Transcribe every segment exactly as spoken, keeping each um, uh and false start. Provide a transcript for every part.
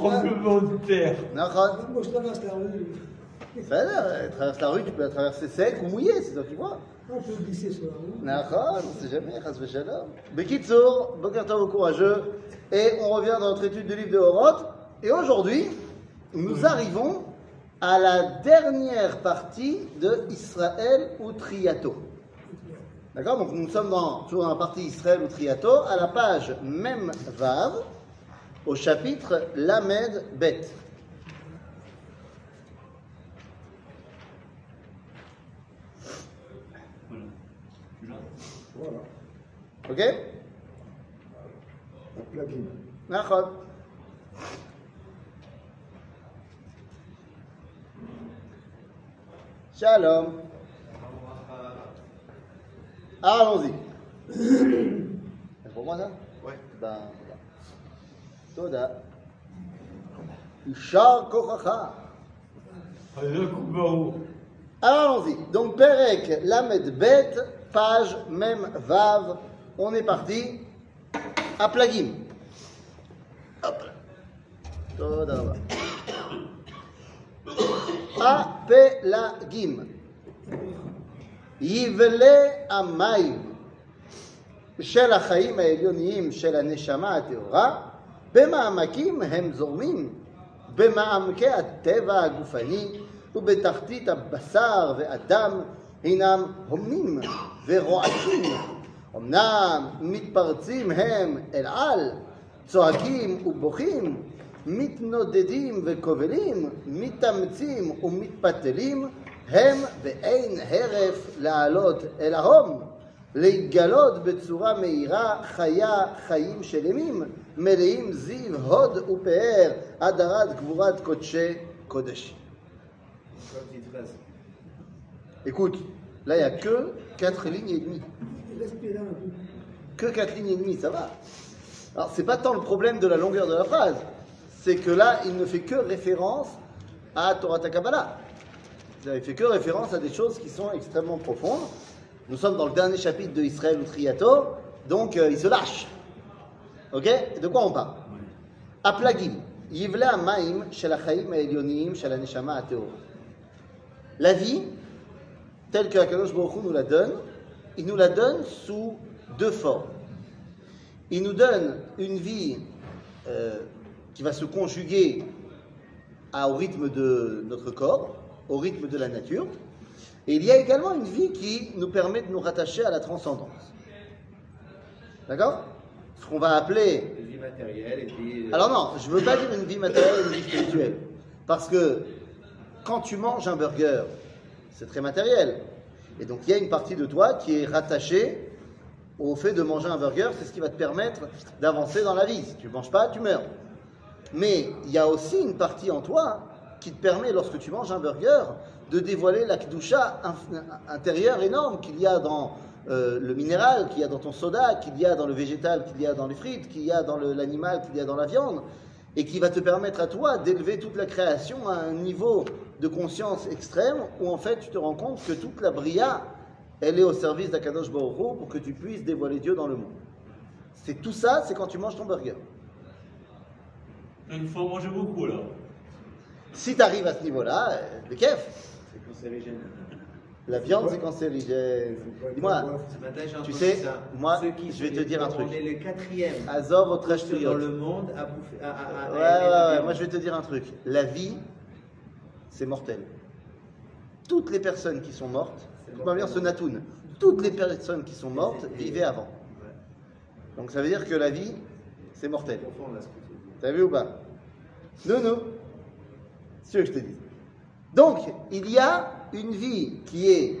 tremblement de terre. Moi, je traverse la rue. Elle traverse la rue, tu peux la traverser sec ou mouillé, c'est ça que tu vois. On peut glisser sur la rue. On ne sait jamais, Chas V'Shalom. Bekitsour, Bokertov au courageux. Et on revient dans notre étude du livre de Horoth. Et aujourd'hui, nous arrivons à la dernière partie de Israël ou Triato. D'accord, donc nous sommes dans, toujours dans la partie Israël ou Triato, à la page Mem Vav, au chapitre Lamed Bête. Voilà. Ok? D'accord. Shalom. Allons-y. C'est pour moi ça? Ouais. Ben, Toda. Ushar Kochacha. Allons-y. Donc, Perek, Lamed Bet, page, même Vav. On est parti. À Plagim. Hop. Toda. À Plagim. יבלה המים של החיים העליוניים של הנשמה הטהורה, במעמקים הם זורמים, במעמקי הטבע הגופני ובתחתית הבשר והדם הינם הומים ורועשים. אמנם מתפרצים הם אל על, צועקים ובוכים, מתנודדים וכובלים, מתאמצים ומתפתלים, הם ואין הרף לעלות אל ההום, להתגלות בצורה מהירה, חיה חיים שלמים, מלאים זיו הוד ופאר, הדרת גבורת קודשי קודש. Écoute, là il n'y a que quatre lignes et demie. Que quatre lignes et demie, ça va. Alors c'est pas tant le problème de la longueur de la phrase, c'est que là il ne fait que référence à Torah Takabala. Il ne fait que référence à des choses qui sont extrêmement profondes. Nous sommes dans le dernier chapitre de Israël ou Triato, donc euh, il se lâche. Ok? De quoi on parle? A Plagim. Yivla Maim, Shalachayim Elionim, Shalaneshama Ateo. La vie, telle que Hakadosh Baruch Hu nous la donne, il nous la donne sous deux formes. Il nous donne une vie euh, qui va se conjuguer à, au rythme de notre corps, au rythme de la nature, et il y a également une vie qui nous permet de nous rattacher à la transcendance. D'accord? Ce qu'on va appeler... Une vie matérielle et puis... Alors non, je ne veux pas dire une vie matérielle et une vie spirituelle. Parce que quand tu manges un burger, c'est très matériel. Et donc il y a une partie de toi qui est rattachée au fait de manger un burger, c'est ce qui va te permettre d'avancer dans la vie. Si tu ne manges pas, tu meurs. Mais il y a aussi une partie en toi qui te permet, lorsque tu manges un burger, de dévoiler la kedoucha intérieure énorme qu'il y a dans euh, le minéral, qu'il y a dans ton soda, qu'il y a dans le végétal, qu'il y a dans les frites, qu'il y a dans l'animal, qu'il y a dans la viande, et qui va te permettre à toi d'élever toute la création à un niveau de conscience extrême, où en fait tu te rends compte que toute la bria, elle est au service d'Hakadosh Baruch Hu pour que tu puisses dévoiler Dieu dans le monde. C'est tout ça, c'est quand tu manges ton burger. Il faut en manger beaucoup là. Si tu arrives à ce niveau-là, le kef. C'est cancérigène. La viande, c'est cancérigène. Dis-moi, tu sais, ça. moi, qui je vais te dire un truc. On est le quatrième. Azov, votre acheteur. Dans le monde, à bouffer. À, à, à, ouais, à, ouais, ouais, moi, je vais te dire un truc. La vie, c'est mortel. Toutes les personnes qui sont mortes, on va dire ce natoun, toutes les personnes qui sont mortes vivaient avant. Ouais. Donc, ça veut dire que la vie, c'est mortel. T'as vu ou pas? Non, non. C'est ce que je te dis. Donc, il y a une vie qui est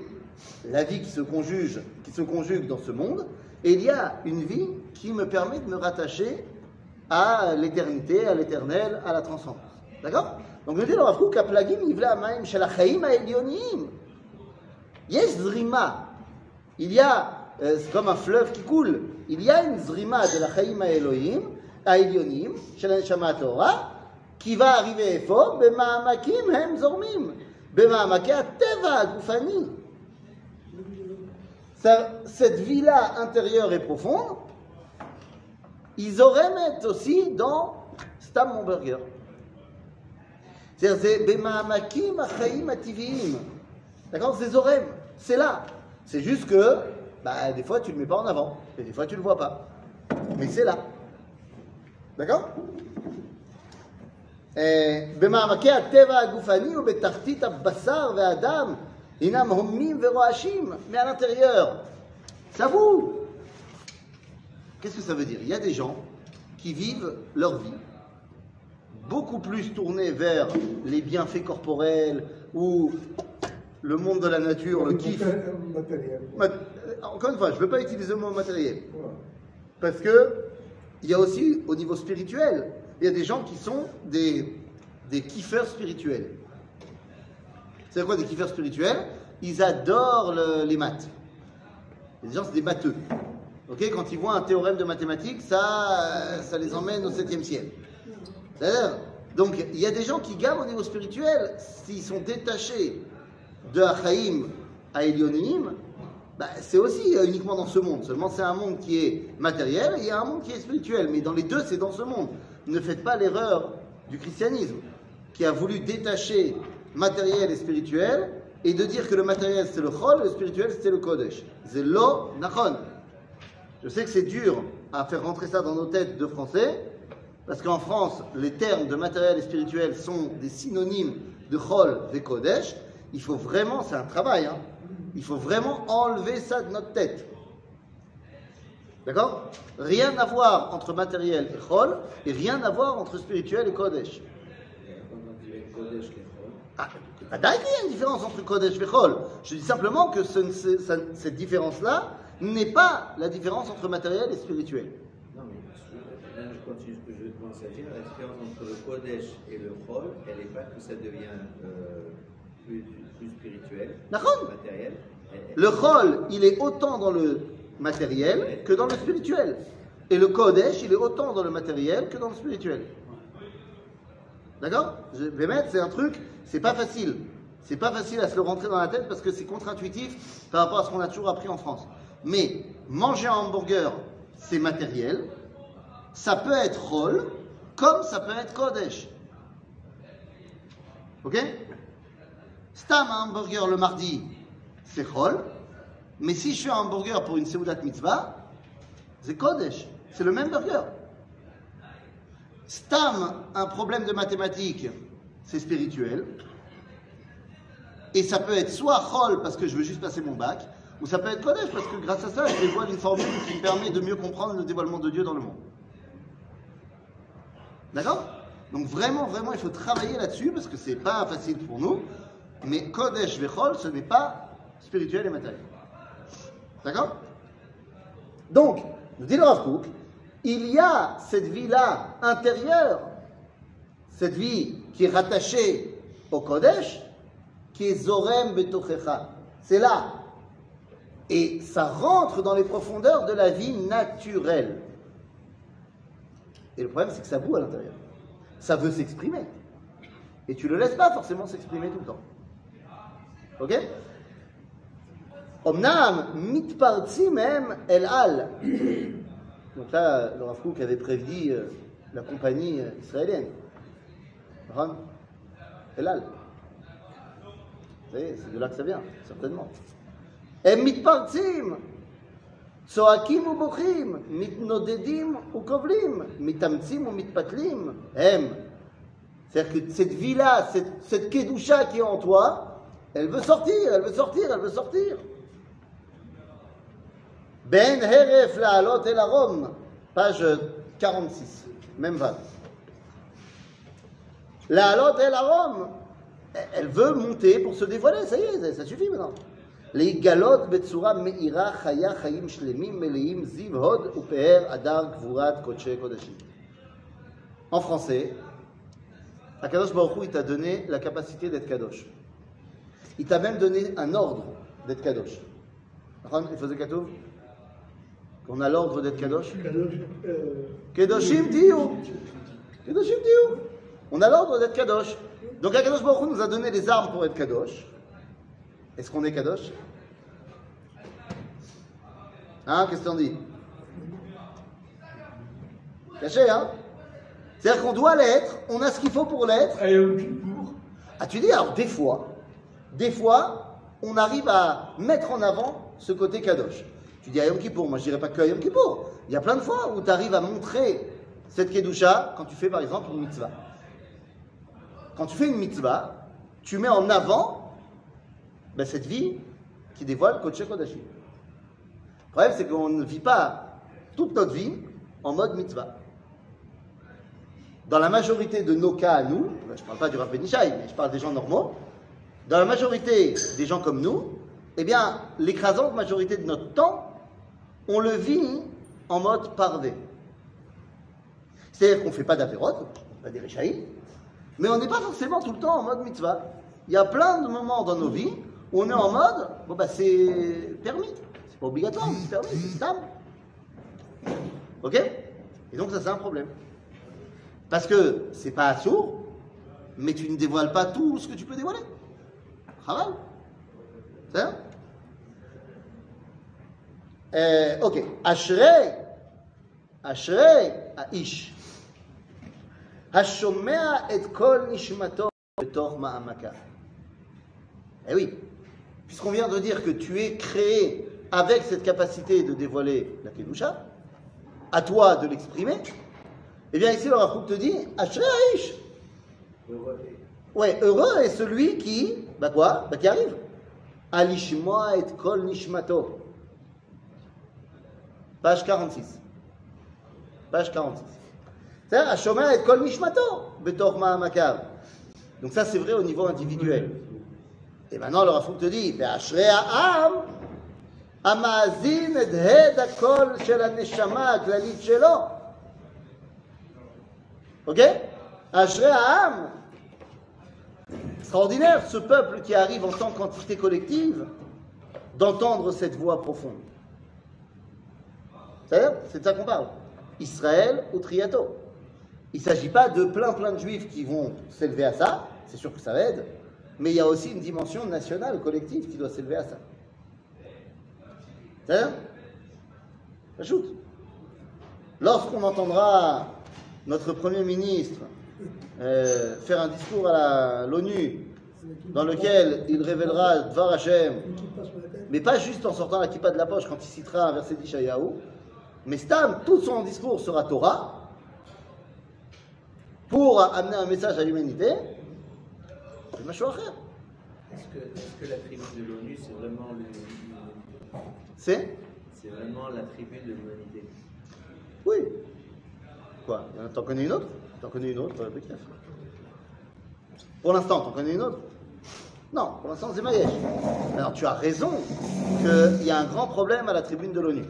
la vie qui se conjugue, qui se conjugue dans ce monde, et il y a une vie qui me permet de me rattacher à l'éternité, à l'éternel, à la transcendance. D'accord? Donc, le dit le Rav Kouk, à Plagim, Yivla Maim, Shalachayim, Aelionim. Yes, Zrima. Il y a, euh, c'est comme un fleuve qui coule, il y a une Zrima de la Chayim Aelohim, Aelionim, Shalaneshama Torah, qui va arriver fort, Bema'amakim hem zormim, Bema'amakia teva goufani. Cette vie-là intérieure et profonde, ils auraient mettre aussi dans Stam mon burger. C'est-à-dire, c'est Bema'amakim Achaim Ativim. D'accord? C'est Zorem. C'est là. C'est juste que, bah, des fois, tu ne le mets pas en avant. Et des fois, tu ne le vois pas. Mais c'est là. D'accord? Bema'amaki Ateva Agufani ou Betartit Abbasar Ve'adam Inam Homim Ve'roachim. Mais à l'intérieur, ça vous. Qu'est-ce que ça veut dire? Il y a des gens qui vivent leur vie beaucoup plus tournés vers les bienfaits corporels ou le monde de la nature, le kiff. Matériel. Encore une fois, je ne veux pas utiliser le mot matériel. Ouais. Parce qu'il y a aussi, au niveau spirituel, il y a des gens qui sont des, des kiffeurs spirituels. C'est quoi des kiffeurs spirituels? Ils adorent le, les maths. Les gens, c'est des matheux. Okay, quand ils voient un théorème de mathématiques, ça, ça les emmène au septième ciel. C'est-à-dire, donc, il y a des gens qui gavent au niveau spirituel. S'ils sont détachés de Achaïm à Elionim, bah, c'est aussi euh, uniquement dans ce monde. Seulement, c'est un monde qui est matériel et il y a un monde qui est spirituel. Mais dans les deux, c'est dans ce monde. Ne faites pas l'erreur du christianisme qui a voulu détacher matériel et spirituel et de dire que le matériel, c'est le Chol, le spirituel, c'est le Kodesh. C'est lo nachon. Je sais que c'est dur à faire rentrer ça dans nos têtes de Français, parce qu'en France, les termes de matériel et spirituel sont des synonymes de Chol et Kodesh. Il faut vraiment, c'est un travail, hein, il faut vraiment enlever ça de notre tête. D'accord? Rien à voir entre matériel et Chol, et rien à voir entre spirituel et Kodesh. Ah, d'ailleurs, il y a une différence entre Kodesh et Chol. Je dis simplement que ce, ce, cette différence-là n'est pas la différence entre matériel et spirituel. Non, mais là, je continue ce que je commence à dire. La différence entre le Kodesh et le Chol, elle n'est pas que ça devient euh, plus, plus spirituel, plus matériel. Elle, elle... Le Chol, il est autant dans le matériel que dans le spirituel. Et le Kodesh, il est autant dans le matériel que dans le spirituel. D'accord? Je vais mettre, c'est un truc, c'est pas facile. C'est pas facile à se le rentrer dans la tête parce que c'est contre-intuitif par rapport à ce qu'on a toujours appris en France. Mais manger un hamburger, c'est matériel. Ça peut être Chol, comme ça peut être Kodesh. Ok? Stam un hamburger le mardi, c'est Chol. Mais si je fais un hamburger pour une Seudat Mitzvah, c'est Kodesh. C'est le même burger. Stam un problème de mathématiques, c'est spirituel. Et ça peut être soit Chol parce que je veux juste passer mon bac, ou ça peut être Kodesh, parce que grâce à ça, je dévoile une formule qui me permet de mieux comprendre le dévoilement de Dieu dans le monde. D'accord? Donc vraiment, vraiment, il faut travailler là-dessus, parce que c'est pas facile pour nous, mais Kodesh et Chol, ce n'est pas spirituel et matériel. D'accord? Donc, nous dit le Rav Kouk, il y a cette vie-là intérieure, cette vie qui est rattachée au Kodesh, qui est Zorem Betochecha. C'est là. Et ça rentre dans les profondeurs de la vie naturelle. Et le problème, c'est que ça boue à l'intérieur. Ça veut s'exprimer. Et tu ne le laisses pas forcément s'exprimer tout le temps. Ok? Omnam, mitpartsi même Elal. Donc là, le Rav Kouk avait prévenu euh, la compagnie israélienne. Rome, Elal. Vous savez, c'est de là que ça vient, certainement. הם מתפרצים, צועקים ובוכים, מתנודדים וכובלים, מתאמצים ומתפתלים, הם. C'est-à-dire que cette vie-là, cette, cette kedoucha qui est en toi, elle veut sortir, elle veut sortir, elle veut sortir. Ben heref la'alot el harom, page quarante-six, Mem Vav. La'alot el harom, elle veut monter pour se dévoiler, ça y est, ça suffit maintenant. להתגלות בצורה מאירה חיה חיים שלמים מלאים זיו הוד ופאר אדר גבורת קודשי קודשים. En français, Hakadosh Baruch Hu, il t'a donné la capacité d'être Kadosh. Il t'a même donné un ordre d'être Kadosh. Il faisait Katouf? Qu'on a l'ordre d'être Kadosh? Kedoshim Diou. Kedoshim Diou. On a l'ordre d'être Kadosh. Donc Hakadosh Baruch Hu nous a donné les armes pour être Kadosh. Est-ce qu'on est Kadosh? Hein? Qu'est-ce qu'on dit? Caché, hein? C'est-à-dire qu'on doit l'être, on a ce qu'il faut pour l'être. Et au Kippour. Ah, tu dis, alors des fois, des fois, on arrive à mettre en avant ce côté Kadosh. Tu dis à Yom Kippour, moi je dirais pas que à Yom Kippour. Il y a plein de fois où tu arrives à montrer cette kedoucha quand tu fais par exemple une mitzvah. Quand tu fais une mitzvah, tu mets en avant ben, cette vie qui dévoile Kodesh Kodashim. Le problème, c'est qu'on ne vit pas toute notre vie en mode mitzvah. Dans la majorité de nos cas à nous, ben, je ne parle pas du Rav Benishai, mais je parle des gens normaux, dans la majorité des gens comme nous, eh bien, l'écrasante majorité de notre temps, on le vit en mode parvé. C'est-à-dire qu'on ne fait pas d'Averot, pas des Réchaïs, mais on n'est pas forcément tout le temps en mode mitzvah. Il y a plein de moments dans nos vies où on est en mode, bon bah c'est permis, c'est pas obligatoire, c'est permis, c'est stable. Ok? Et donc ça c'est un problème. Parce que c'est pas assourd, mais tu ne dévoiles pas tout ce que tu peux dévoiler. Haram. C'est ça? Euh, ok. Ashrei. Ashrei Aish. Hashomea et kol nishmato betor ma'amaka. Eh oui, puisqu'on vient de dire que tu es créé avec cette capacité de dévoiler la kedoucha, à toi de l'exprimer, eh bien ici le Rav Kouk te dit, Ashrei Aish. Ouais, heureux est celui qui, bah quoi, bah qui arrive. Alishmoa et kol nishmato. Page quarante-six. Page quarante-six. C'est-à-dire, Ashoma et Kol Mishmato, Betor Mahamakav. Donc, ça, c'est vrai au niveau individuel. Et maintenant, le Rafouk te dit, Ashrei Ha'am, Amazin et Hed Akol Shel Aneshama Klalit Shelo. Ok? Ashrei Ha'am. Extraordinaire, ce peuple qui arrive en tant qu'entité collective d'entendre cette voix profonde. C'est-à-dire, c'est de ça qu'on parle. Israël ou Triato. Il ne s'agit pas de plein plein de juifs qui vont s'élever à ça, c'est sûr que ça aide, mais il y a aussi une dimension nationale, collective, qui doit s'élever à ça. C'est ça ? Ajoute. Lorsqu'on entendra notre Premier ministre euh, faire un discours à l'ONU dans lequel il révélera Dvar Hashem, mais pas juste en sortant la kippa de la poche quand il citera un verset d'Ishayahu, mais Stam, tout son discours sera Torah, pour amener un message à l'humanité, c'est ma chose à faire. Est-ce que, est-ce que la tribu de l'ONU, c'est vraiment le... C'est C'est vraiment la tribu de l'humanité. Oui. Quoi? T'en connais une autre? T'en connais une autre? Pour l'instant, t'en connais une autre? Non, pour l'instant, c'est Maïesh. Alors, tu as raison qu'il y a un grand problème à la tribune de l'ONU.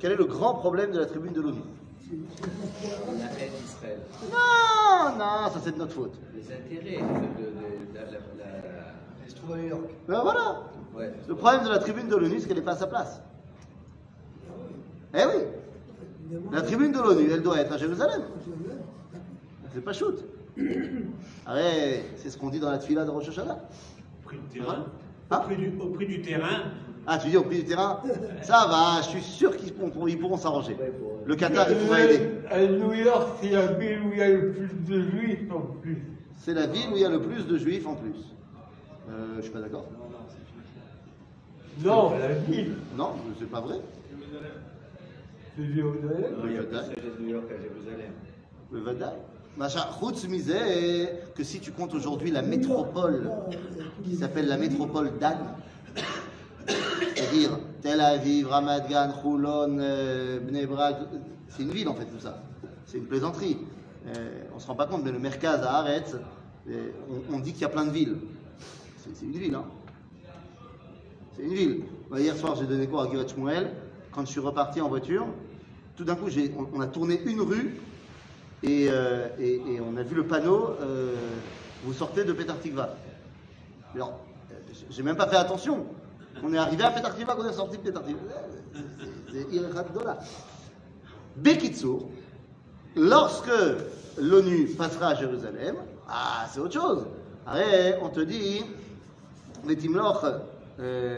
Quel est le grand problème de la tribune de l'ONU? La haine d'Israël. Non, non, ça c'est de notre faute. Les intérêts de, de, de, de la, la, la... Elle se trouve à New York. Ben voilà. Ouais. Le problème de la tribune de l'ONU, c'est qu'elle n'est pas à sa place. Eh oui. La tribune de l'ONU, elle doit être à Jérusalem. C'est pas shoot. Arrête, c'est ce qu'on dit dans la tefila de Rosh Hashanah. Au prix du terrain. Hein? Au prix du, au prix du terrain. Ah, tu dis au prix du terrain? Ça va, je suis sûr qu'ils pourront, ils pourront s'arranger. Le Qatar, il pourra aider. À New York, c'est la ville où il y a le plus de juifs en plus. C'est la ville où il y a le plus de juifs en plus. Euh, je suis pas d'accord. Non, non, la ville. Non, c'est pas vrai. C'est Jérusalem. Le Qatar. C'est New York à Jérusalem. Le Vada. Machin, Khoutz-Mizé, que si tu comptes aujourd'hui la métropole, qui s'appelle la métropole d'Anne, c'est-à-dire Tel Aviv, Ramat Gan, Houlon, euh, Bnei Brak, c'est une ville en fait tout ça, c'est une plaisanterie. Euh, on ne se rend pas compte, mais le Merkaz à Haaretz, euh, on, on dit qu'il y a plein de villes. C'est une ville, hein. C'est une ville. Bah, hier soir, j'ai donné cours à Givat Shmuel, quand je suis reparti en voiture, tout d'un coup, on, on a tourné une rue et, euh, et, et on a vu le panneau euh, « Vous sortez de Petah Tikva ». Alors, j'ai même pas fait attention. On est arrivé à Petah Tikva, on est sorti de Petah Tikva. C'est irradiollah. Bekitsour, lorsque l'ONU passera à Jérusalem, ah, c'est autre chose. Arrête, on te dit, Vetimloch,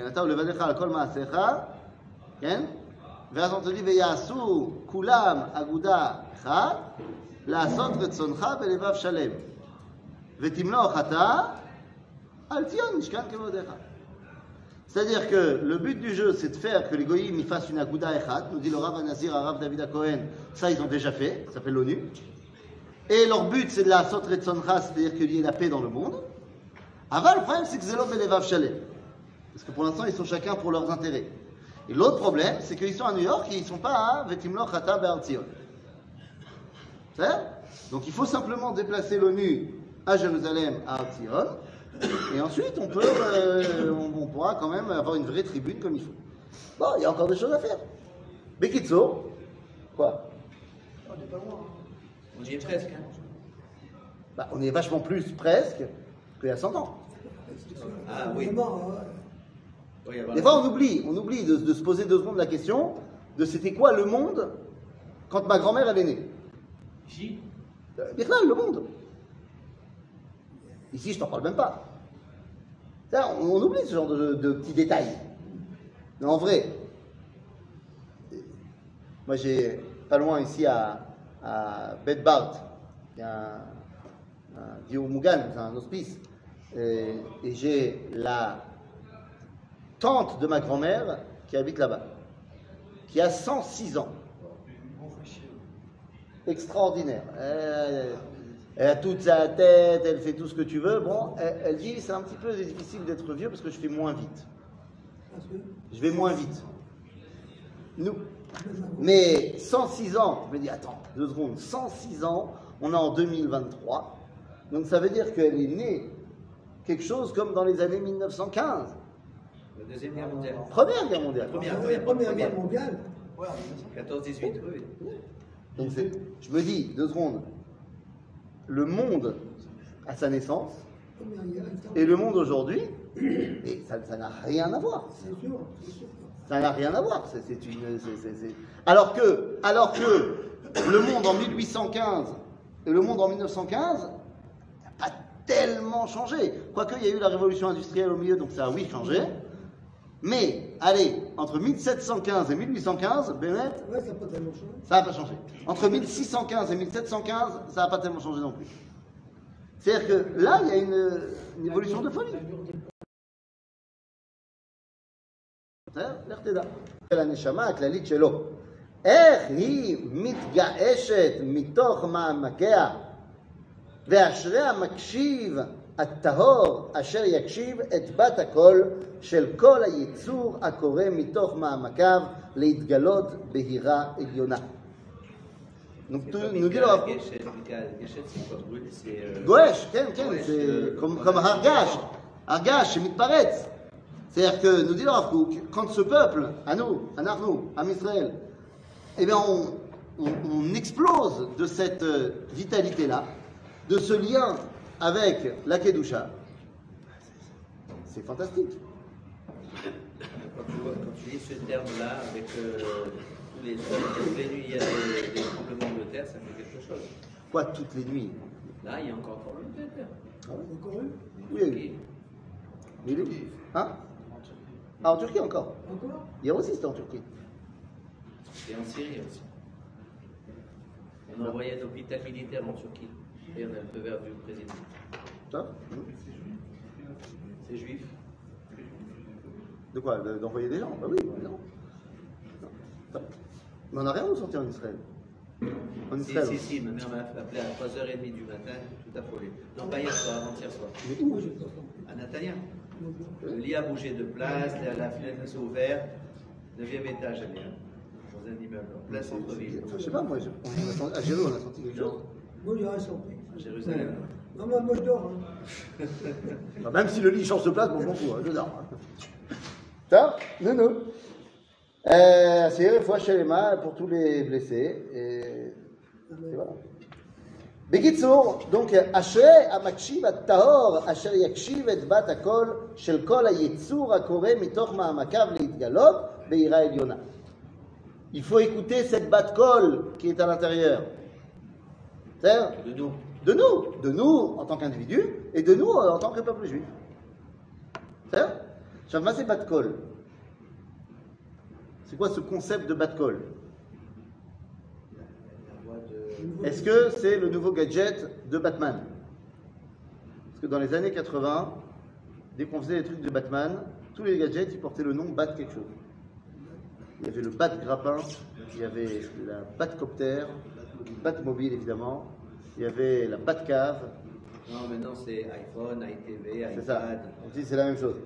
Ataou levadecha al kol maasecha, Ken? Vers on te dit, Veyasu, Kulam, Aguda, Echad, לעשות רצונך בלבב שלם, ותמלוך אתה על ציון משכן כבודיך. C'est-à-dire que le but du jeu, c'est de faire que les goyim y fassent une Aguda Echad, nous dit le Rav Nazir, Rav David HaKohen, ça ils ont déjà fait, ça s'appelle l'ONU. Et leur but, c'est de la Sotre de Sonra, c'est-à-dire qu'il y ait la paix dans le monde. Avant, le problème, c'est que Zelov et les Vav Shalem. Parce que pour l'instant, ils sont chacun pour leurs intérêts. Et l'autre problème, c'est qu'ils sont à New York et ils ne sont pas à Vetimlo, Khatab et Artsion. C'est ça ? Donc il faut simplement déplacer l'ONU à Jérusalem, à Artsion. Et ensuite, on, peut, euh, on, on pourra quand même avoir une vraie tribune comme il faut. Bon, il y a encore des choses à faire. Bekitso, quoi ? On n'est pas loin. On y est presque. Bah, on y est vachement plus presque qu'il y a cent ans. Ah oui. Des fois, on oublie, on oublie de, de se poser deux secondes la question de c'était quoi le monde quand ma grand-mère elle est née. J. Mais là, le monde. Ici, je t'en parle même pas. Là, on, on oublie ce genre de, de petits détails. Mais en vrai, moi j'ai pas loin ici à, à Betbout, il y a un, un Diomougan, c'est un hospice, et, et j'ai la tante de ma grand-mère qui habite là-bas, qui a cent six ans. Extraordinaire. Elle, elle a toute sa tête, elle fait tout ce que tu veux. Bon, elle, elle dit, c'est un petit peu difficile d'être vieux parce que je fais moins vite. Je vais moins vite. Nous. Mais cent six ans, je me dis, attends, deux secondes, cent six ans, on est en deux mille vingt-trois. Donc ça veut dire qu'elle est née quelque chose comme dans les années mille neuf cent quinze. La deuxième guerre mondiale. Première guerre mondiale. Première, première, première guerre mondiale. Ouais, quatorze dix-huit, oui. Donc c'est, je me dis, deux secondes, le monde à sa naissance et le monde aujourd'hui, et ça, ça n'a rien à voir. C'est sûr, c'est sûr. Ça n'a rien à voir. C'est, c'est une, c'est, c'est, c'est... Alors que, alors que le monde en mille huit cent quinze et le monde en mille neuf cent quinze n'a pas tellement changé. Quoique il y a eu la révolution industrielle au milieu, donc ça a oui changé. Mais, allez, entre mille sept cent quinze et mille huit cent quinze, Bémet, ouais, ça n'a pas, pas changé. Entre mille six cent quinze et mille sept cent quinze, ça n'a pas tellement changé non plus. C'est-à-dire que là, il y a une, une évolution de folie. L'Erteda. La Neshama, la Klalit Shelo. Ech hi mitgaeshet mitoch ma'amakea, ve'ashrei makshiv הטהור אשר יקשיב את בת הקול של כל היצור הקורא מתוך מעמקיו להתגלות בהירה עליונה. נגיד לו... גועש, כן, כן, כמו הרגש, הרגש שמתפרץ. C'est-à-dire que, nous dit le Rav Kouk, quand ce peuple, à nous, à nous, à Israël, eh bien on, on, on explose de cette vitalité-là, de ce lien avec la kedoucha, c'est fantastique. Quand tu, vois, quand tu lis ce terme-là, avec euh, tous les, toutes les nuits, il y a des, des tremblements de terre, ça fait quelque chose. Quoi, toutes les nuits? Là, il y a encore eu de terre. Ah oui, encore eu? Oui, il y a eu. Mais lui, hein? Ah, en Turquie encore? Encore? Hier aussi, c'était en Turquie. Et en Syrie aussi. On envoyait d'hôpital militaire en Turquie. Et on a le feu vert du président. Ça mmh. C'est juif. De quoi? D'envoyer des gens? Bah oui, bah non. Non. Mais on n'a rien ressorti en Israël. En Israël. Si, si, si, ma mère m'a appelé à trois heures trente du matin, tout affolée. Non, pas hier soir, avant-hier soir. Mais où? À Natania. Le lit a bougé de place, la, la fenêtre s'est ouverte. neuvième étage, elle est là. Dans un immeuble, en plein centre-ville. Je sais pas, moi, je... à Géoula, on a senti quelque chose. Moi, j'ai rien senti. À Jérusalem. Non, moi, moi je dors. Hein. Non, même si le lit change de place, bon, je m'en fous, hein, je dors. Ça, non, non. Euh, c'est une fois chez les mains pour tous les blessés. Et, et voilà. Begitsour, donc, Asher amakshiv at-tahor, Asher yakshiv et bat akol, shel kol ha-yetsur ha-kore mitoch ma'amakav leitgalot, be'ira eliona. Il faut écouter cette bat kol qui est à l'intérieur. De nous. De nous, de nous en tant qu'individu et de nous en tant que peuple juif. C'est-à-dire, Shavma c'est Bat Kol. C'est quoi ce concept de Bat Kol? La voix de est-ce que c'est le nouveau gadget de Batman? Parce que dans les années quatre-vingts, dès qu'on faisait les trucs de Batman, tous les gadgets, ils portaient le nom Bat quelque chose. Il y avait le Bat Grappin, il y avait la Batcopter, le Batmobile évidemment, il y avait la Bat Cave. Non, maintenant c'est iPhone, iTV, iPad. C'est ça, on dit c'est la même chose.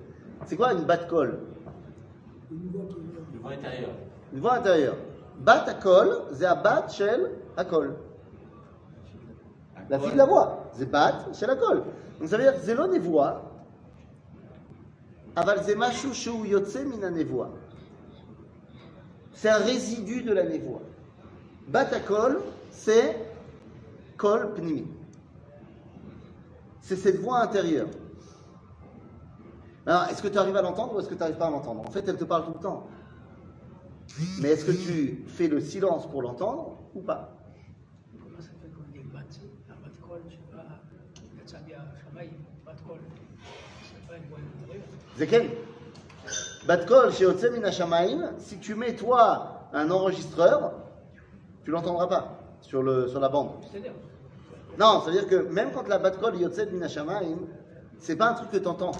C'est quoi une Bat Kol? Une voie intérieure. Une voie intérieure. Bat à Kol, c'est à Bat Shel à Kol. La fille de la voix, c'est Bat Shel à Kol. Donc ça veut dire que c'est l'on est voix. C'est un résidu de la névoie. Batakol, c'est kol pnimi. C'est cette voix intérieure. Alors, est-ce que tu arrives à l'entendre ou est-ce que tu n'arrives pas à l'entendre? En fait, elle te parle tout le temps. Mais est-ce que tu fais le silence pour l'entendre ou pas? Comment ça fait qu'on dit bat kol? Je ne sais pas. Yatsabia Shamaï, bat kol. C'est pas une voix intérieure. Zekel, Bat Kol chez Otsem Inashamaim, si tu mets toi un enregistreur, tu l'entendras pas sur, le, sur la bande. Non, ça veut dire que même quand la Bat Kol Yotzem Inashamaim, c'est pas un truc que tu entends.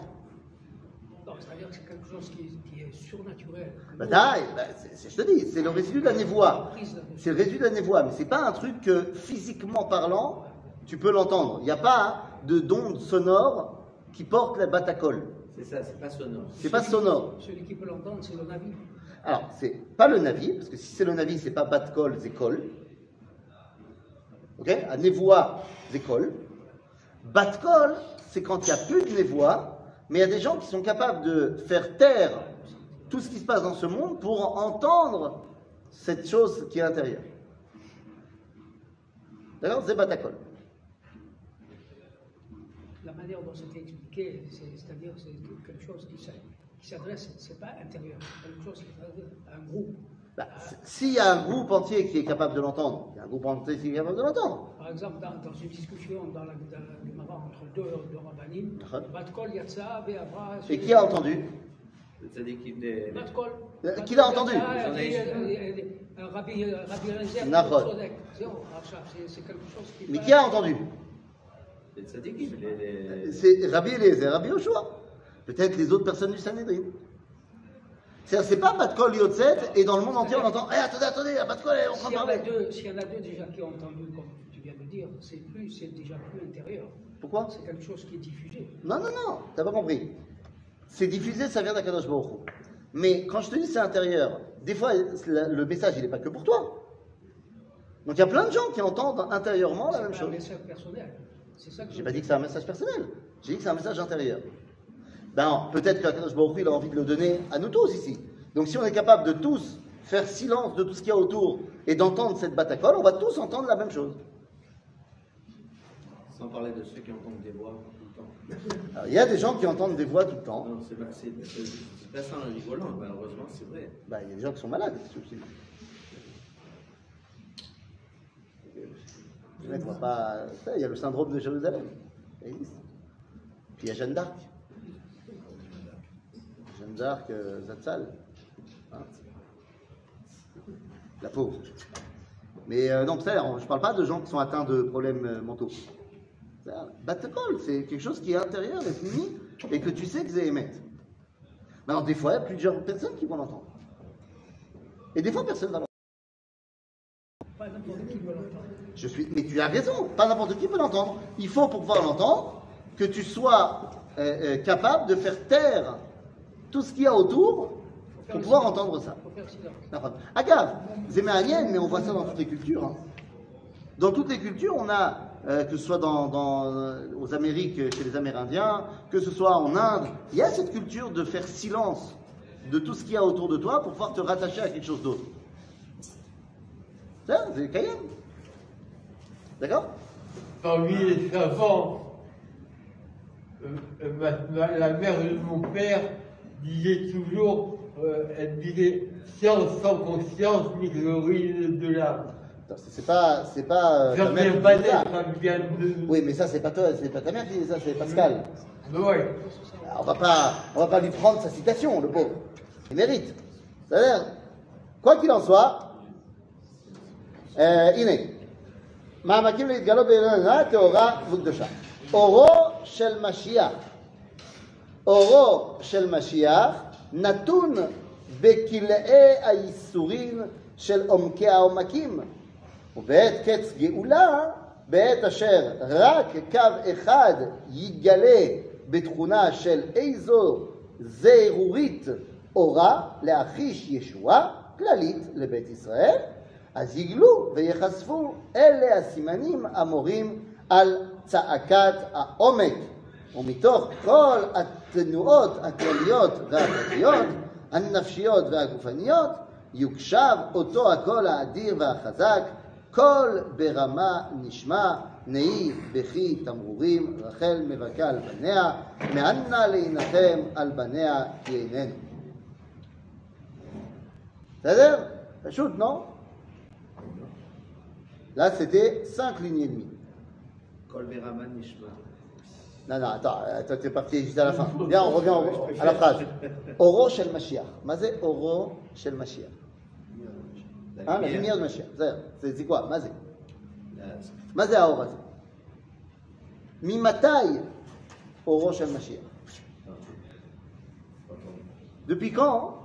Non, ça veut dire que c'est quelque chose qui est, qui est surnaturel. Bah, bah, c'est, c'est, je te dis, c'est le résidu de la névoie. C'est le résidu de la névoie, mais c'est pas un truc que physiquement parlant, tu peux l'entendre. Il n'y a pas de d'onde sonore qui porte la Bat Kol. C'est ça, c'est pas sonore. C'est pas sonore. Celui qui peut l'entendre, c'est le navi. Alors, c'est pas le navi, parce que si c'est le navi, c'est pas bat kol, c'est kol. Ok? À névoie, c'est kol. Bat kol, c'est quand il n'y a plus de névoie, mais il y a des gens qui sont capables de faire taire tout ce qui se passe dans ce monde pour entendre cette chose qui est intérieure. D'accord? C'est bat kol. La manière dont c'était expliqué, c'est-à-dire c'est quelque chose qui s'adresse, c'est pas intérieur, c'est quelque chose qui s'adresse à un groupe. Bah, s'il y a un groupe entier qui est capable de l'entendre, il y a un groupe entier qui est capable de l'entendre. Par exemple, dans, dans une discussion dans la Gemara entre deux, deux rabbanim, Batkol, Yatsa, Be'avra... Et qui a entendu? C'est-à-dire qu'il est... Batkol. Qui l'a entendu? Rabbi Renzer, c'est quelque chose qui... Mais qui a entendu? C'est Rabbi Elézer, Rabbi Oshua. Peut-être les autres personnes du Sanhedrin. C'est-à-dire, c'est pas Bat Kol Yotzet et dans le monde entier on entend. Eh, attendez, attendez, Bat Kol, on s'en parle. S'il y en a deux déjà qui ont entendu, comme tu viens de dire, c'est plus, c'est déjà plus intérieur. Pourquoi? C'est quelque chose qui est diffusé. Non, non, non, t'as pas compris. C'est diffusé, ça vient d'Hakadosh Baruch Hu. Mais quand je te dis c'est intérieur, des fois le message il n'est pas que pour toi. Donc il y a plein de gens qui entendent intérieurement la même chose. C'est un message personnel. J'ai pas dit que c'est un message personnel, j'ai dit que c'est un message intérieur. Ben, peut-être que Kadosh Baruch Hu il a envie de le donner à nous tous ici. Donc si on est capable de tous faire silence de tout ce qu'il y a autour et d'entendre cette Bat Kol, on va tous entendre la même chose. Sans parler de ceux qui entendent des voix tout le temps. Alors, il y a des gens qui entendent des voix tout le temps. Non, c'est pas, c'est, c'est, c'est pas ça en rigolant, malheureusement, c'est vrai. Ben, il y a des gens qui sont malades, c'est possible. Il pas... y a le syndrome de Jérusalem. Puis il y a Jeanne d'Arc. Jeanne d'Arc, euh, Zatzal. Hein, la pauvre. Mais euh, non, ça, je ne parle pas de gens qui sont atteints de problèmes euh, mentaux. Bat Kol, c'est quelque chose qui est intérieur, est fini, et que tu sais que c'est émettre. Mais alors, des fois, il y a plusieurs personnes qui vont l'entendre. Et des fois, personne ne va l'entendre. Pas n'importe qui peut l'entendre. Je suis... Mais tu as raison, pas n'importe qui peut l'entendre. Il faut, pour pouvoir l'entendre, que tu sois euh, euh, capable de faire taire tout ce qu'il y a autour pour pouvoir silence. Entendre ça. Agave, c'est mérienne, mais on voit ça dans toutes les cultures. Hein. Dans toutes les cultures, on a, euh, que ce soit dans, dans, euh, aux Amériques, chez les Amérindiens, que ce soit en Inde, il y a cette culture de faire silence de tout ce qu'il y a autour de toi pour pouvoir te rattacher à quelque chose d'autre. Ça, c'est Cayenne. D'accord? Parmi les savants, euh, euh, ma, ma, la mère de mon père disait toujours, euh, elle disait science sans conscience, migorine de l'âme. C'est pas, c'est pas. Euh, ta mère qui pas dit ça. De... Oui, mais ça c'est pas toi, c'est pas ta mère qui dit ça, c'est Pascal. Oui. Ouais. On va pas, on va pas lui prendre sa citation, le pauvre. Il mérite. C'est-à-dire, quoi qu'il en soit, euh, il est. מאמקים להתגלות בעניינה תאורה וקדושה. אורו של משיח, אורו של משיח נתון בכלאי האיסורים של עומקי העומקים, ובעת קץ גאולה, בעת אשר רק קו אחד יגלה בתכונה של איזו זהירורית אורה להחיש ישועה כללית לבית ישראל, אז יגלו ויחשפו אלה הסימנים המורים על צעקת העומק. ומתוך כל התנועות הכלליות והפרטיות, הנפשיות והגופניות, יוקשב אותו הקול האדיר והחזק, קול ברמה נשמע, נהי בכי תמרורים, רחל מבכה על בניה, מענה להנחם על בניה יעננו. בסדר? פשוט, לא? Là, c'était cinq lignes et demie. Kol berama nishma. Non, non, attends, toi, t'es parti juste à la fin. Bien, on revient au, à la phrase. Oro shel Mashiach. Mazé oro shel Mashiach. Hein, la lumière de Mashiach. C'est quoi Mazé. Mazé aorazé. Mimatai oro shel Mashiach. Depuis quand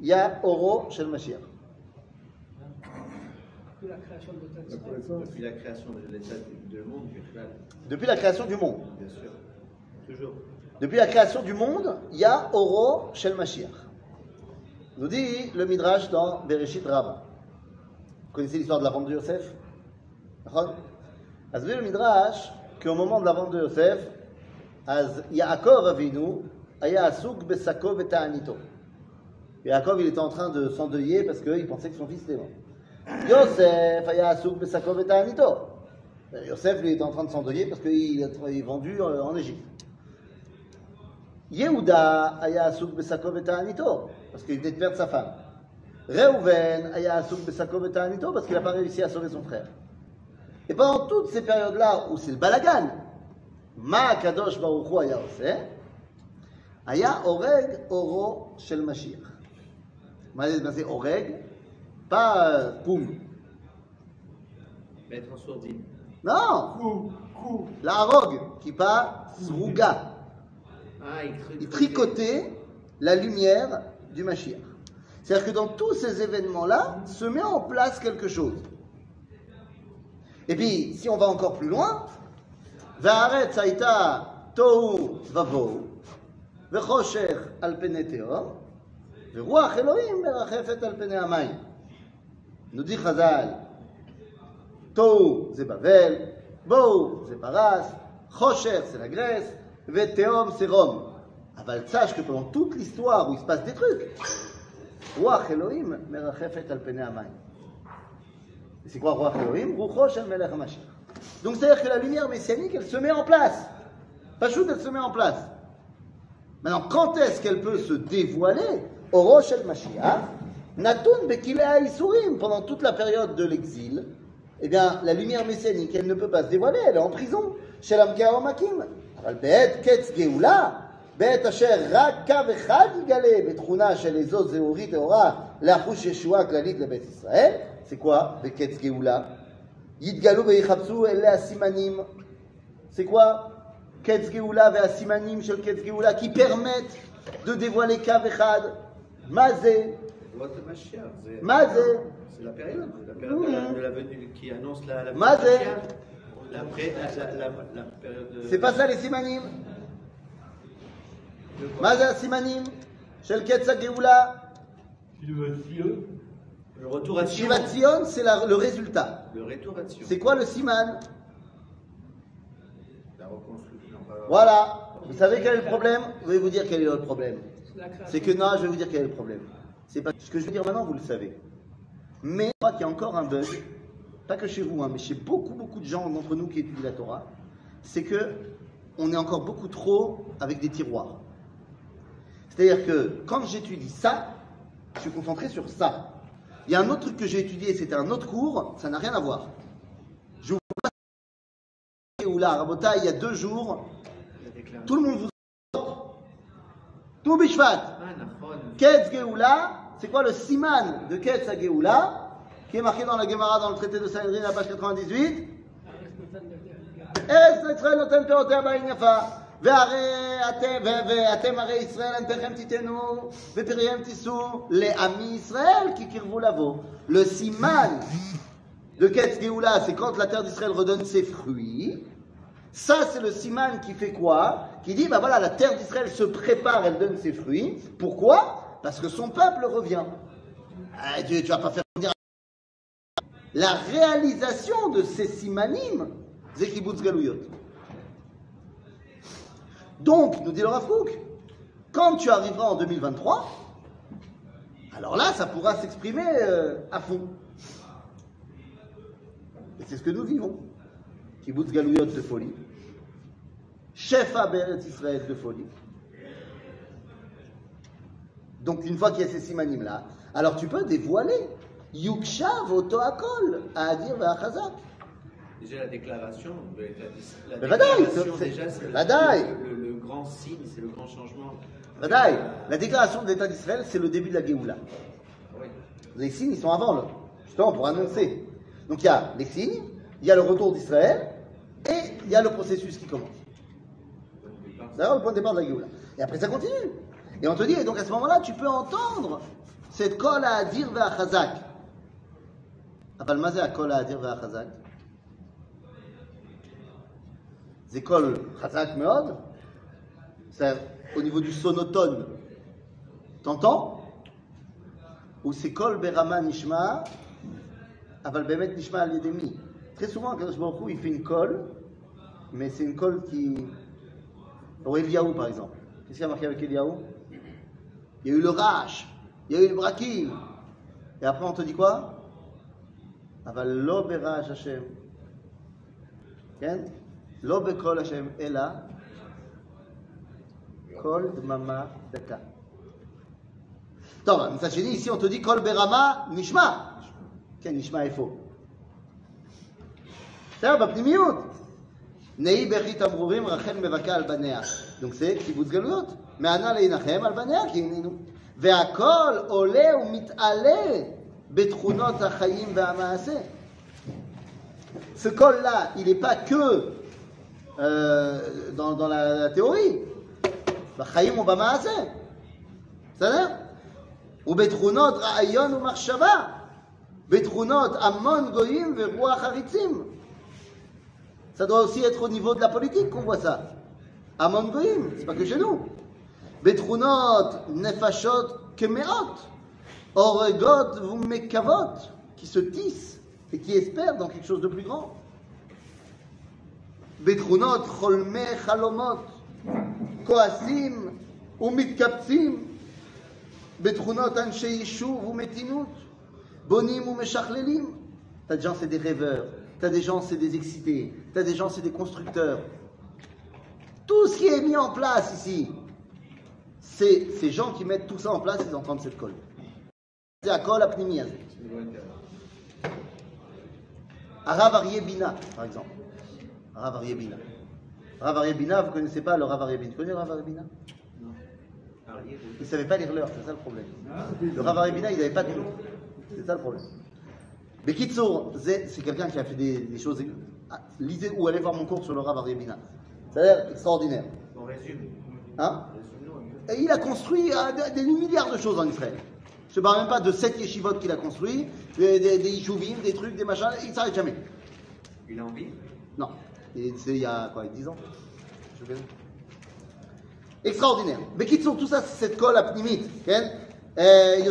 il y a oro shel Mashiach? Depuis la création de l'État d'Israël. Depuis la création de l'État du monde. Depuis la création du monde. Bien sûr. Toujours. Depuis la création du monde, il y a Oro Shel Mashiach. Nous dit le Midrash dans Bereshit Rabba. Vous connaissez l'histoire de la vente de Yosef? Vous voyez le Midrash qu'au moment de la vente de Yosef, Yaakov Avinu aya asuk besako beta'anito. Yaakov il était en train de s'endeuiller parce qu'il pensait que son fils était mort. Yosef aya asuk besako beta'anito. Yosef lui est en train de s'endeuiller parce qu'il est vendu en Égypte. Yehuda aya asuk besako beta'anito parce qu'il venait de perdre sa femme. Reuven aya asuk besako beta'anito parce qu'il n'a pas réussi à sauver son frère. Et pendant toutes ces périodes-là où c'est le balagan, ma Kadosh Baruch Hu aya oseh, aya oreg oro shel Mashiach. C'est oreg. Pas euh, poum. Mettre en sourdine. Non. Coup, coup. La rogue qui part sruga. Ah, il, il tricotait la lumière du Mashiach. C'est-à-dire que dans tous ces événements-là, se met en place quelque chose. Et puis, si on va encore plus loin, Va'aretz hayta tohu vavohu, vechoshech al penei teor, veruach Elohim merachefet al penei hamayim. Nous dit Chazal, Tohu c'est Babel, Bohu c'est Paras, Chosher c'est la Grèce, Veteom c'est Rome. Aval sache que pendant toute l'histoire où il se passe des trucs, Roach Elohim merachefet al penei hamayim. C'est quoi Roach Elohim? Rucho shel melech Mashiach. Donc c'est-à-dire que la lumière messianique, elle se met en place. Pachout, elle se met en place. Maintenant, quand est-ce qu'elle peut se dévoiler? Oro shel Mashiach. Natun Bekilea Isurim, pendant toute la période de l'exil, eh bien, la lumière messianique, elle ne peut pas se dévoiler, elle est en prison. Shelam Kehar Makim. אבל בעת קץ גאולה, בעת אשר רק קו אחד יגלה בתכונה של איזו זהורית אורה להחוש ישועה כללית לבית ישראל, זה quoi? בקץ גאולה. יתגלו ויחפשו אלה הסימנים. זה quoi? קץ גאולה והסימנים של קץ גאולה, qui permettent de dévoiler קו אחד. מה זה? C'est la période, la période de, la, de la venue qui annonce la, la venue. La, pré, la, la, la, la période de... C'est pas ça les simanim. Mazé simanim. Shel Ketsa Géoula. Le retour à Tion. Givat Shmuel, c'est le résultat. Le retour à Tion. C'est quoi le siman? La reconstruction. Voilà. Vous savez quel est le problème? Je vais vous dire quel est le problème. C'est que non, je vais vous dire quel est le problème. C'est pas ce que je veux dire maintenant, vous le savez. Mais je crois qu'il y a encore un bug, pas que chez vous, hein, mais chez beaucoup, beaucoup de gens d'entre nous qui étudient la Torah, c'est que on est encore beaucoup trop avec des tiroirs. C'est-à-dire que quand j'étudie ça, je suis concentré sur ça. Il y a un autre truc que j'ai étudié, c'était un autre cours, ça n'a rien à voir. Je vous vois, ou là, Rabota, il y a deux jours, tout le monde vous sort. Tout Bishvat. Ketz Géoula. C'est quoi le siman de Ketz à Géoula qui est marqué dans la Gemara, dans le traité de Sanhedrin, à la page quatre-vingt-dix-huit? ארץ ישראל נותן פירותיה בעין יפה, ואתם הרי ישראל, ענפיכם תיתנו ופריהם תישאו לעמי ישראל, כי קרבו לבוא. Le siman de Ketz Géoula, c'est quand la terre d'Israël redonne ses fruits. Ça, c'est le siman qui fait quoi? Qui dit, bah voilà, la terre d'Israël se prépare, elle donne ses fruits. Pourquoi? Parce que son peuple revient. Ah, tu, tu vas pas faire venir. La réalisation de ces simanim, c'est Kibbutz Galouyot. Donc, nous dit le Rav Kouk, quand tu arriveras en deux mille vingt-trois, alors là, ça pourra s'exprimer euh, à fond. Et c'est ce que nous vivons. Kibbutz Galouyot de folie. Chef à Béret Israël de folie. Donc, une fois qu'il y a ces simanim là, alors tu peux dévoiler Yukshav Oto Akol à Adir et à Chazak. Déjà la déclaration, la déclaration déjà, c'est le, le, le, le grand signe, c'est le grand changement. Badaï, la déclaration de l'État d'Israël, c'est le début de la Géoula. Oui. Les signes, ils sont avant, là, justement, pour annoncer. Donc il y a les signes, il y a le retour d'Israël, et il y a le processus qui commence. C'est le point de départ de la Géoula. Et après, ça continue. Et on te dit, et donc à ce moment-là, tu peux entendre cette Kol à Adir vers Chazak. Abalmazé à Kol à Adir vers Chazak. C'est Kol Chazak Meod. C'est au niveau du sonotone. T'entends? Ou c'est Kol Berama Nishma, Aval Bemet Nishma Al-Yedemi. Très souvent, Kadosh Baruch Hu, il fait une colle, mais c'est une colle qui. Pour Eliaou, par exemple. Qu'est-ce qu'il y a marqué avec Eliaou? Il y a eu le Rach, il y a eu le Brakim. Et après, on te dit quoi? Aval Lo Berach Hashem. Lo Bekol Hashem Ela. Kol Dmama Daka. Attends, mais ça j'ai dit ici, on te dit Kol Berama Nishma. Quel Nishma est faux? C'est Bapnimiyut. Nei Bechit Amrurim Rachel Mevaka Albanea. Donc c'est Kibbutz Galouyot. Mais Anna Leinachem Albanea qui est nous. Ve'akol ole ou mit'ale betchunot achayim ve'amaase. Ce Kol là, il n'est pas que euh, dans, dans la, la théorie. בחיים ובמעשה, בסדר? ובתכונות רעיון ומחשבה, בתכונות המון גויים ורוח חריצים. Ça doit aussi être au niveau de la politique qu'on voit ça. המון גויים, c'est pas que chez nous. בתכונות נפשות כמאות, אורגות ומקוות, qui se tissent et qui espèrent dans quelque chose de plus grand. בתכונות חולמי חלומות. כועסים ומתקבצים בתכונות אנשי יישוב ומתינות בונים ומשכללים. T'as des gens c'est des rêveurs, t'as des gens c'est des excités, t'as des gens c'est des constructeurs. Tout ce qui est mis en place ici, c'est ces gens qui mettent tout ça en place, ils entendent cette colle. C'est la colle à Pnimia. Rav Aryeh Bina, par exemple. Rav Aryeh Bina. Rav Aryeh Bina, vous ne connaissez pas le Rav Aryeh Bina. Tu connais le Rav Aryeh Bina? Non. Il ne savait pas lire l'heure, c'est ça le problème. Le Rav Aryeh Bina, il n'avait pas de l'heure. C'est ça le problème. Mais Kitsour, c'est quelqu'un qui a fait des, des choses. Ah, lisez ou allez voir mon cours sur le Rav Aryeh Bina. Ça a l'air extraordinaire. On résume. Hein? Et il a construit euh, des, des milliards de choses en Israël. Je ne parle même pas de sept yeshivot qu'il a construit, des, des, des yeshuvim, des trucs, des machins, il ne s'arrête jamais. Il a envie? Non. Et c'est il y a quoi, dix ans? Je extraordinaire. Mais qui sont tout ça, c'est cette colle à pnimite. Ça,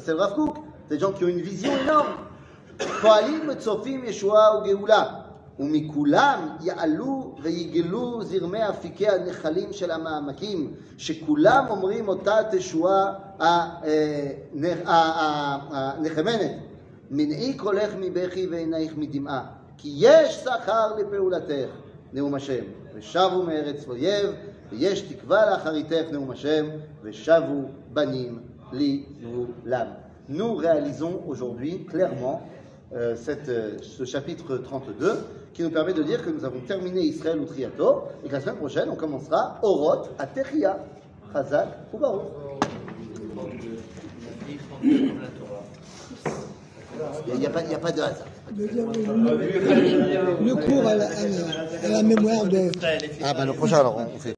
c'est le Rav Kouk. C'est des gens qui ont une vision énorme. מנעי קולך מבכי ועינייך מדמעה, כי יש שכר לפעולתך, נאום השם, ושבו מארץ אויב, ויש תקווה לאחריתך, נאום השם, ושבו בנים לגבולם. Nous réalisons aujourd'hui clairement euh, cette, euh, ce chapitre trente-deux qui nous permet de dire que nous avons terminé Israël ou Triato et que la semaine prochaine on commencera Horoth à Techia, Chazak ou Baruch. Voilà. Il n'y a, a, a pas de hasard. Le cours à la, à la mémoire de... Ah ben bah le prochain alors on fait.